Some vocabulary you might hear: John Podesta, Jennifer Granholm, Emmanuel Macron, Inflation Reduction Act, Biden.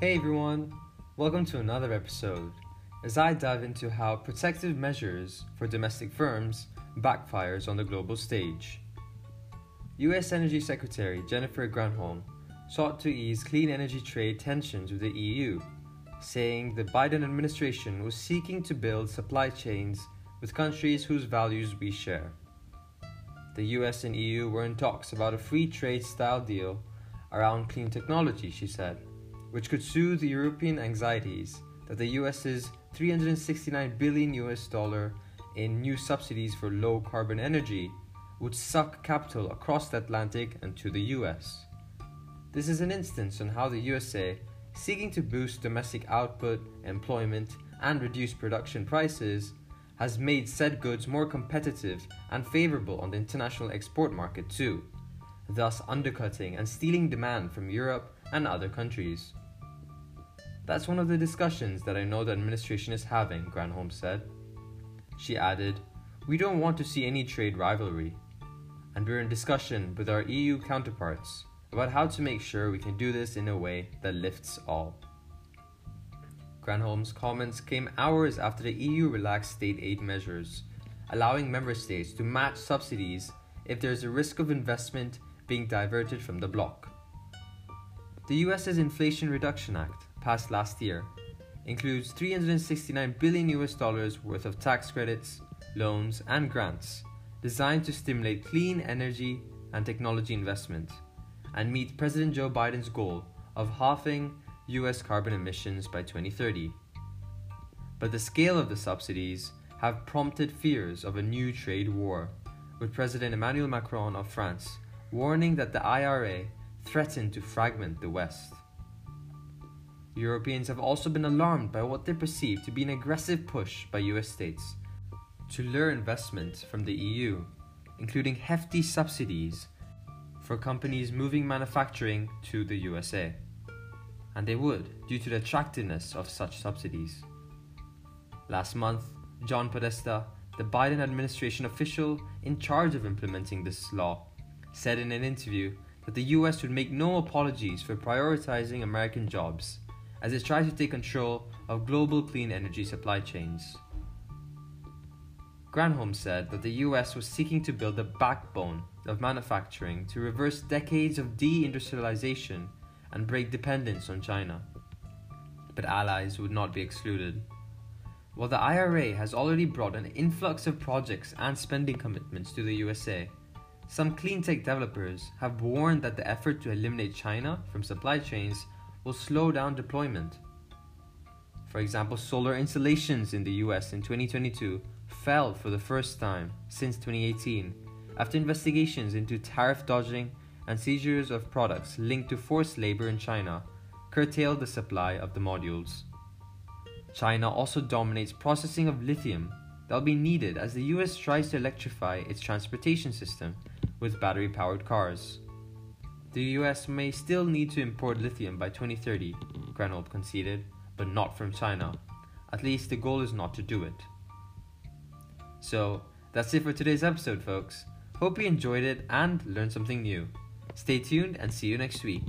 Hey everyone, welcome to another episode as I dive into how protective measures for domestic firms backfires on the global stage. US Energy Secretary Jennifer Granholm sought to ease clean energy trade tensions with the EU, saying the Biden administration was seeking to build supply chains with countries whose values we share. The US and EU were in talks about a free trade style deal around clean technology, she said, which could soothe the European anxieties that the US's $369 billion in new subsidies for low carbon energy would suck capital across the Atlantic and to the US. This is an instance on how the USA, seeking to boost domestic output, employment, and reduce production prices, has made said goods more competitive and favorable on the international export market too, thus undercutting and stealing demand from Europe and other countries. That's one of the discussions that I know the administration is having, Granholm said. She added, "We don't want to see any trade rivalry, and we're in discussion with our EU counterparts about how to make sure we can do this in a way that lifts all." Granholm's comments came hours after the EU relaxed state aid measures, allowing member states to match subsidies if there's a risk of investment being diverted from the bloc. The US's Inflation Reduction Act, passed last year, includes $369 billion worth of tax credits, loans, and grants designed to stimulate clean energy and technology investment and meet President Joe Biden's goal of halving US carbon emissions by 2030. But the scale of the subsidies have prompted fears of a new trade war, with President Emmanuel Macron of France warning that the IRA threatened to fragment the West. Europeans have also been alarmed by what they perceive to be an aggressive push by US states to lure investment from the EU, including hefty subsidies for companies moving manufacturing to the USA. And they would, due to the attractiveness of such subsidies. Last month, John Podesta, the Biden administration official in charge of implementing this law, said in an interview that the US would make no apologies for prioritizing American jobs as it tries to take control of global clean energy supply chains. Granholm said that the US was seeking to build the backbone of manufacturing to reverse decades of deindustrialization and break dependence on China. But allies would not be excluded. While the IRA has already brought an influx of projects and spending commitments to the USA, some clean tech developers have warned that the effort to eliminate China from supply chains will slow down deployment. For example, solar installations in the US in 2022 fell for the first time since 2018 after investigations into tariff dodging and seizures of products linked to forced labor in China curtailed the supply of the modules. China also dominates processing of lithium that will be needed as the US tries to electrify its transportation system with battery-powered cars. The US may still need to import lithium by 2030, Granholm conceded, but not from China. At least the goal is not to do it. So, that's it for today's episode, folks. Hope you enjoyed it and learned something new. Stay tuned and see you next week.